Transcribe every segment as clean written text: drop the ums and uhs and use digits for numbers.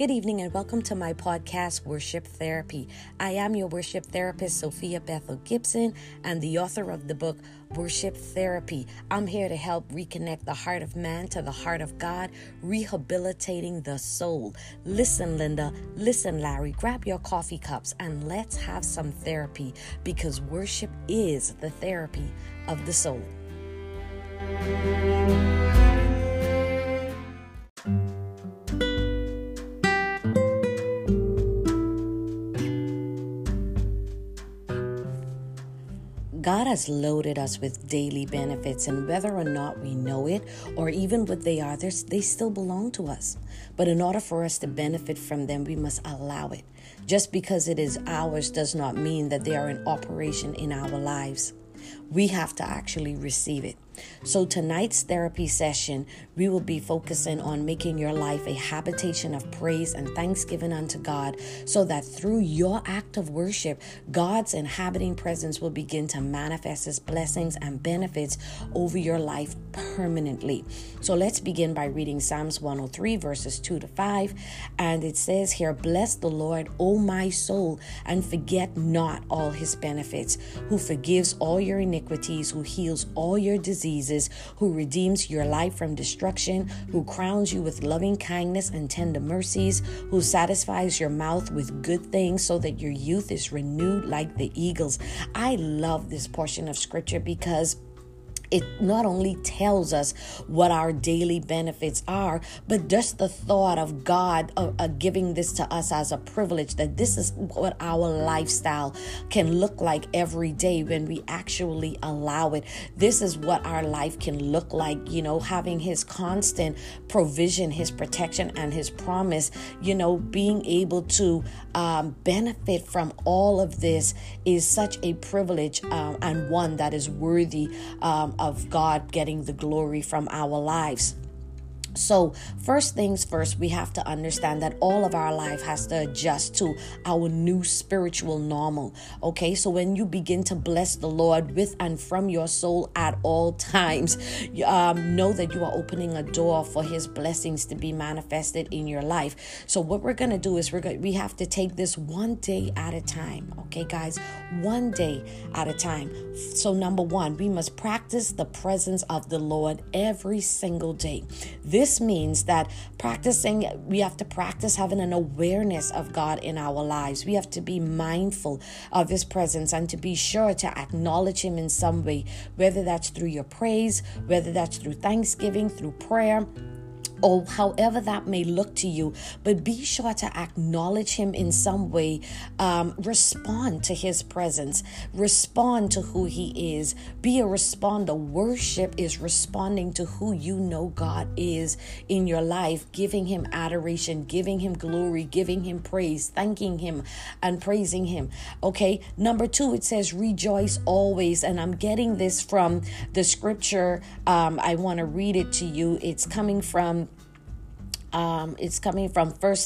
Good evening and welcome to my podcast, Worship Therapy. I am your worship therapist, Sophia Bethel Gibson, and the author of the book, Worship Therapy. I'm here to help reconnect the heart of man to the heart of God, rehabilitating the soul. Listen, Linda. Listen, Larry. Grab your coffee cups and let's have some therapy because worship is the therapy of the soul. God has loaded us with daily benefits, and whether or not we know it or even what they are, they still belong to us. But in order for us to benefit from them, we must allow it. Just because it is ours does not mean that they are in operation in our lives. We have to actually receive it. So tonight's therapy session, we will be focusing on making your life a habitation of praise and thanksgiving unto God so that through your act of worship, God's inhabiting presence will begin to manifest His blessings and benefits over your life permanently. So let's begin by reading Psalms 103 verses 2-5. And it says here, "Bless the Lord, O my soul, and forget not all His benefits, who forgives all your iniquities, who heals all your diseases, who redeems your life from destruction, who crowns you with loving kindness and tender mercies, who satisfies your mouth with good things so that your youth is renewed like the eagles." I love this portion of scripture because it not only tells us what our daily benefits are, but just the thought of God giving this to us as a privilege, that this is what our lifestyle can look like every day when we actually allow it. This is what our life can look like, you know, having His constant provision, His protection, and His promise. You know, being able to benefit from all of this is such a privilege and one that is worthy of God getting the glory from our lives. So first things first, we have to understand that all of our life has to adjust to our new spiritual normal. Okay, so when you begin to bless the Lord with and from your soul at all times, know that you are opening a door for His blessings to be manifested in your life. So what we're going to do is we have to take this one day at a time. Okay, guys, one day at a time. So number one, we must practice the presence of the Lord every single day. This means that we have to practice having an awareness of God in our lives. We have to be mindful of His presence and to be sure to acknowledge Him in some way, whether that's through your praise, whether that's through thanksgiving, through prayer, or however that may look to you, but be sure to acknowledge Him in some way. Respond to His presence. Respond to who He is. Be a responder. Worship is responding to who you know God is in your life, giving Him adoration, giving Him glory, giving Him praise, thanking Him and praising Him. Okay, number two, it says rejoice always. And I'm getting this from the scripture. I want to read it to you. It's coming from 1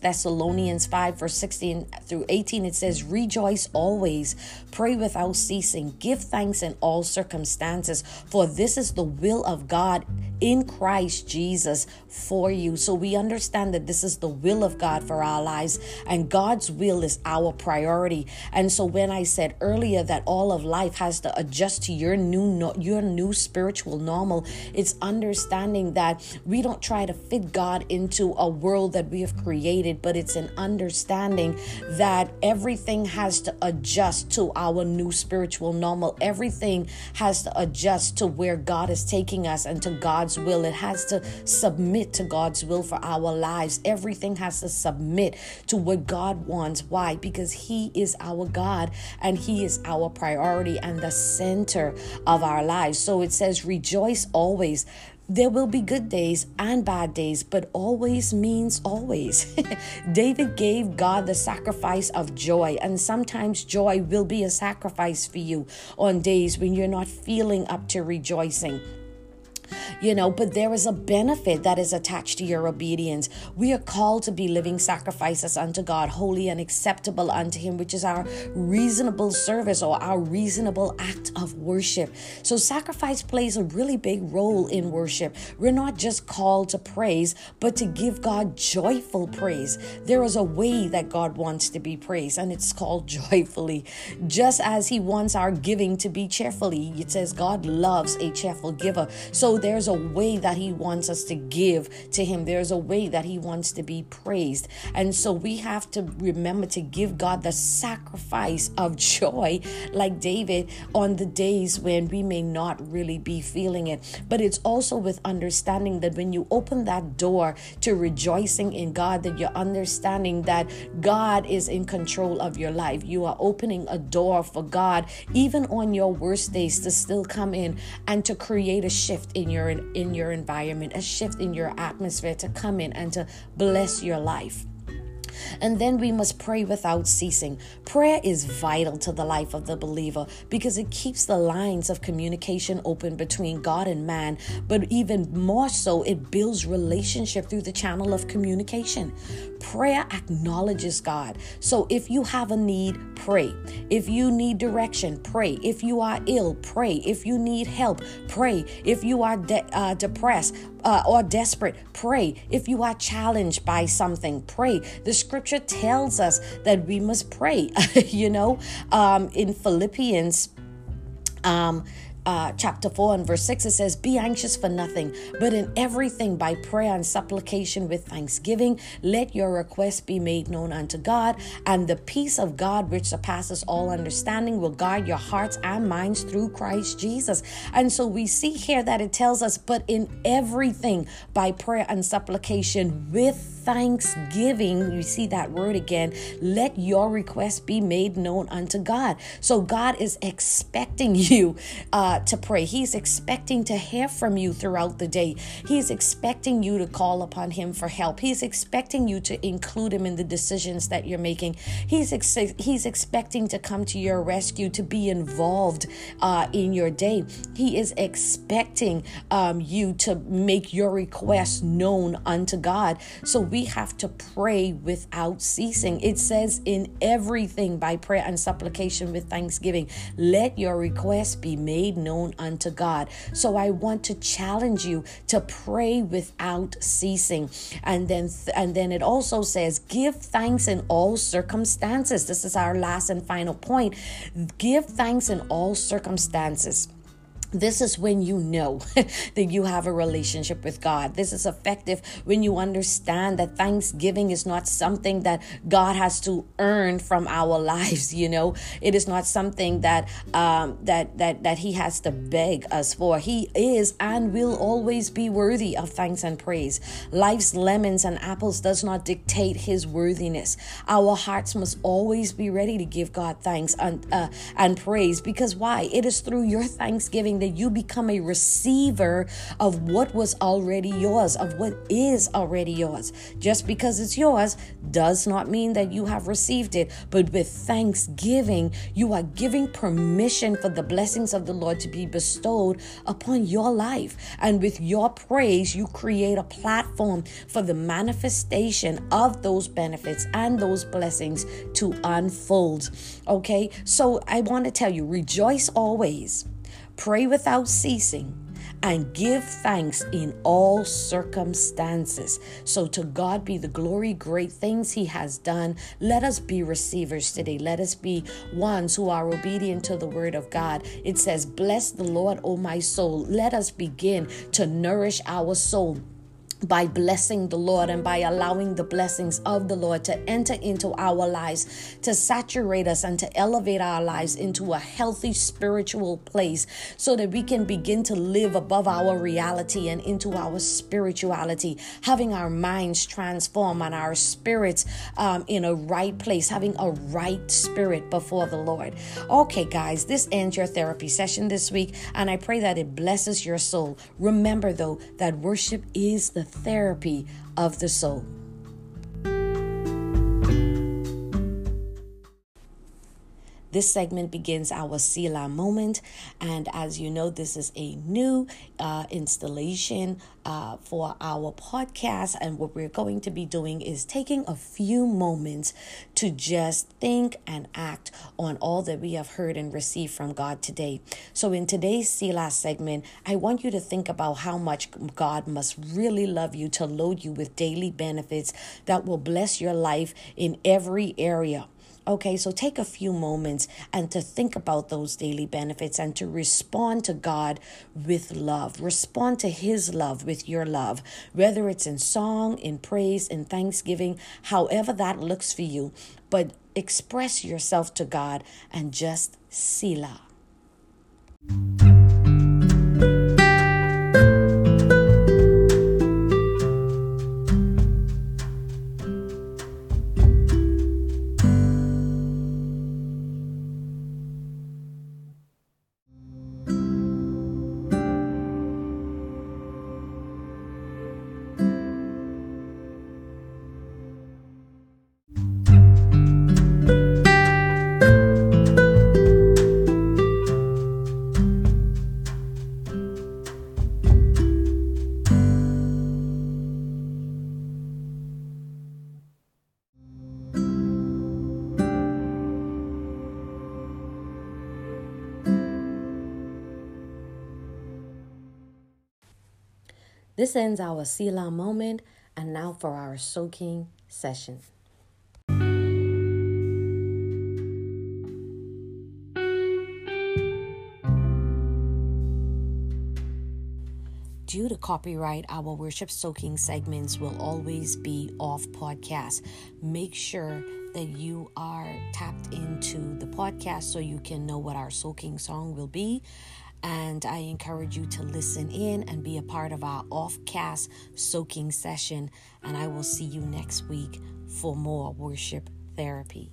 Thessalonians 5, verse 16-18. It says, "Rejoice always, pray without ceasing, give thanks in all circumstances, for this is the will of God in Christ Jesus for you." So we understand that this is the will of God for our lives, and God's will is our priority. And so when I said earlier that all of life has to adjust to your new spiritual normal, it's understanding that we don't try to fit God into a world that we have created, but it's an understanding that everything has to adjust to our new spiritual normal. Everything has to adjust to where God is taking us and to God's will. It has to submit to God's will for our lives. Everything has to submit to what God wants. Why? Because He is our God and He is our priority and the center of our lives. So it says, rejoice always. There will be good days and bad days, but always means always. David gave God the sacrifice of joy, and sometimes joy will be a sacrifice for you on days when you're not feeling up to rejoicing. you know, but there is a benefit that is attached to your obedience. We are called to be living sacrifices unto God, holy and acceptable unto Him, which is our reasonable service or our reasonable act of worship. So sacrifice plays a really big role in worship. We're not just called to praise, but to give God joyful praise. There is a way that God wants to be praised, and it's called joyfully, just as He wants our giving to be cheerfully. It says God loves a cheerful giver. So there's a way that He wants us to give to Him. There's a way that He wants to be praised. And so we have to remember to give God the sacrifice of joy, like David, on the days when we may not really be feeling it. But it's also with understanding that when you open that door to rejoicing in God, that you're understanding that God is in control of your life. You are opening a door for God, even on your worst days, to still come in and to create a shift in your environment, a shift in your atmosphere, to come in and to bless your life. And then we must pray without ceasing. Prayer is vital to the life of the believer because it keeps the lines of communication open between God and man, but even more so, it builds relationship through the channel of communication. Prayer acknowledges God. So if you have a need, pray. If you need direction, pray. If you are ill, pray. If you need help, pray. If you are depressed, or desperate, pray. If you are challenged by something, pray. The scripture tells us that we must pray, in Philippians, chapter 4 and verse 6, it says, "Be anxious for nothing, but in everything by prayer and supplication with thanksgiving, let your requests be made known unto God, and the peace of God which surpasses all understanding will guard your hearts and minds through Christ Jesus." And so we see here that it tells us, but in everything by prayer and supplication with thanksgiving, you see that word again, let your requests be made known unto God. So God is expecting you to pray. He's expecting to hear from you throughout the day. He's expecting you to call upon Him for help. He's expecting you to include Him in the decisions that you're making. He's expecting to come to your rescue, to be involved in your day. He is expecting you to make your request known unto God. So we have to pray without ceasing. It says in everything by prayer and supplication with thanksgiving, let your request be made known unto God. So I want to challenge you to pray without ceasing. And then it also says, give thanks in all circumstances. This is our last and final point. Give thanks in all circumstances. This is when you know that you have a relationship with God. This is effective when you understand that thanksgiving is not something that God has to earn from our lives. You know, it is not something that that He has to beg us for. He is and will always be worthy of thanks and praise. Life's lemons and apples does not dictate His worthiness. Our hearts must always be ready to give God thanks and praise, because why? It is through your thanksgiving that you become a receiver of what was already yours, of what is already yours. Just because it's yours does not mean that you have received it, but with thanksgiving, you are giving permission for the blessings of the Lord to be bestowed upon your life. And with your praise, you create a platform for the manifestation of those benefits and those blessings to unfold. Okay, so I want to tell you, rejoice always. Pray without ceasing, and give thanks in all circumstances. So to God be the glory, great things He has done. Let us be receivers today. Let us be ones who are obedient to the word of God. It says, "Bless the Lord, O my soul." Let us begin to nourish our soul by blessing the Lord and by allowing the blessings of the Lord to enter into our lives, to saturate us and to elevate our lives into a healthy spiritual place, so that we can begin to live above our reality and into our spirituality, having our minds transformed and our spirits in a right place, having a right spirit before the Lord. Okay, guys, this ends your therapy session this week, and I pray that it blesses your soul. Remember, though, that worship is the therapy of the soul. This segment begins our Selah moment. And as you know, this is a new installation for our podcast. And what we're going to be doing is taking a few moments to just think and act on all that we have heard and received from God today. So in today's Selah segment, I want you to think about how much God must really love you to load you with daily benefits that will bless your life in every area. Okay, so take a few moments and to think about those daily benefits and to respond to God with love. Respond to His love with your love, whether it's in song, in praise, in thanksgiving, however that looks for you. But express yourself to God and just Selah. This ends our Selah moment, and now for our soaking session. Due to copyright, our worship soaking segments will always be off podcast. Make sure that you are tapped into the podcast so you can know what our soaking song will be. And I encourage you to listen in and be a part of our off-cast soaking session. And I will see you next week for more Worship Therapy.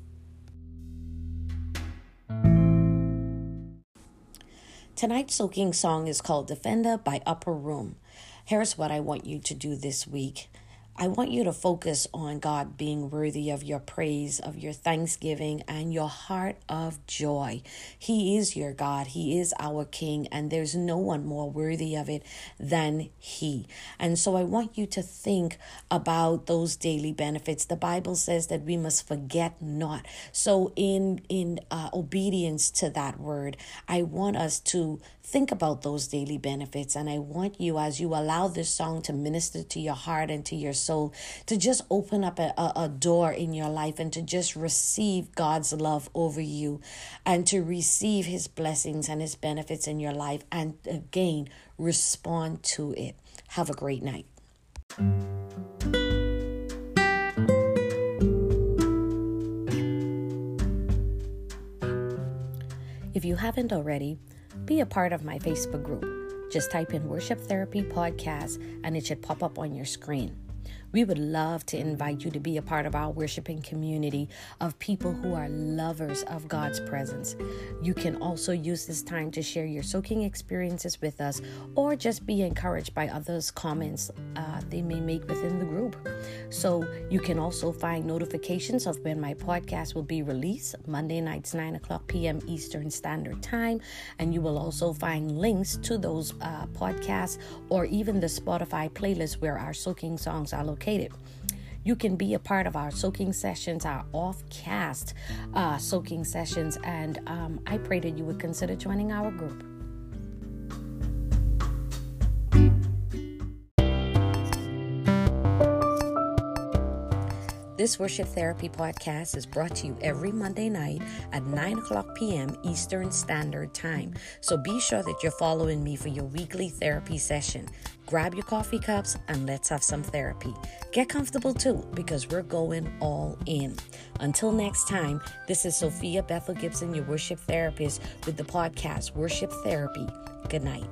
Tonight's soaking song is called Defender by Upper Room. Here's what I want you to do this week. I want you to focus on God being worthy of your praise, of your thanksgiving, and your heart of joy. He is your God. He is our King, and there's no one more worthy of it than He. And so I want you to think about those daily benefits. The Bible says that we must forget not. So in obedience to that word, I want us to think about those daily benefits. And I want you, as you allow this song to minister to your heart and to your soul, to just open up a door in your life and to just receive God's love over you and to receive His blessings and His benefits in your life. And again, respond to it. Have a great night. If you haven't already, be a part of my Facebook group. Just type in Worship Therapy Podcast and it should pop up on your screen. We would love to invite you to be a part of our worshiping community of people who are lovers of God's presence. You can also use this time to share your soaking experiences with us or just be encouraged by others' comments they may make within the group. So you can also find notifications of when my podcast will be released, Monday nights, 9 o'clock p.m. Eastern Standard Time. And you will also find links to those podcasts or even the Spotify playlist where our soaking songs are located. You can be a part of our soaking sessions, our off-cast soaking sessions, and I pray that you would consider joining our group. This Worship Therapy podcast is brought to you every Monday night at 9 o'clock p.m. Eastern Standard Time. So be sure that you're following me for your weekly therapy session. Grab your coffee cups and let's have some therapy. Get comfortable too, because we're going all in. Until next time, this is Sophia Bethel Gibson, your worship therapist, with the podcast Worship Therapy. Good night.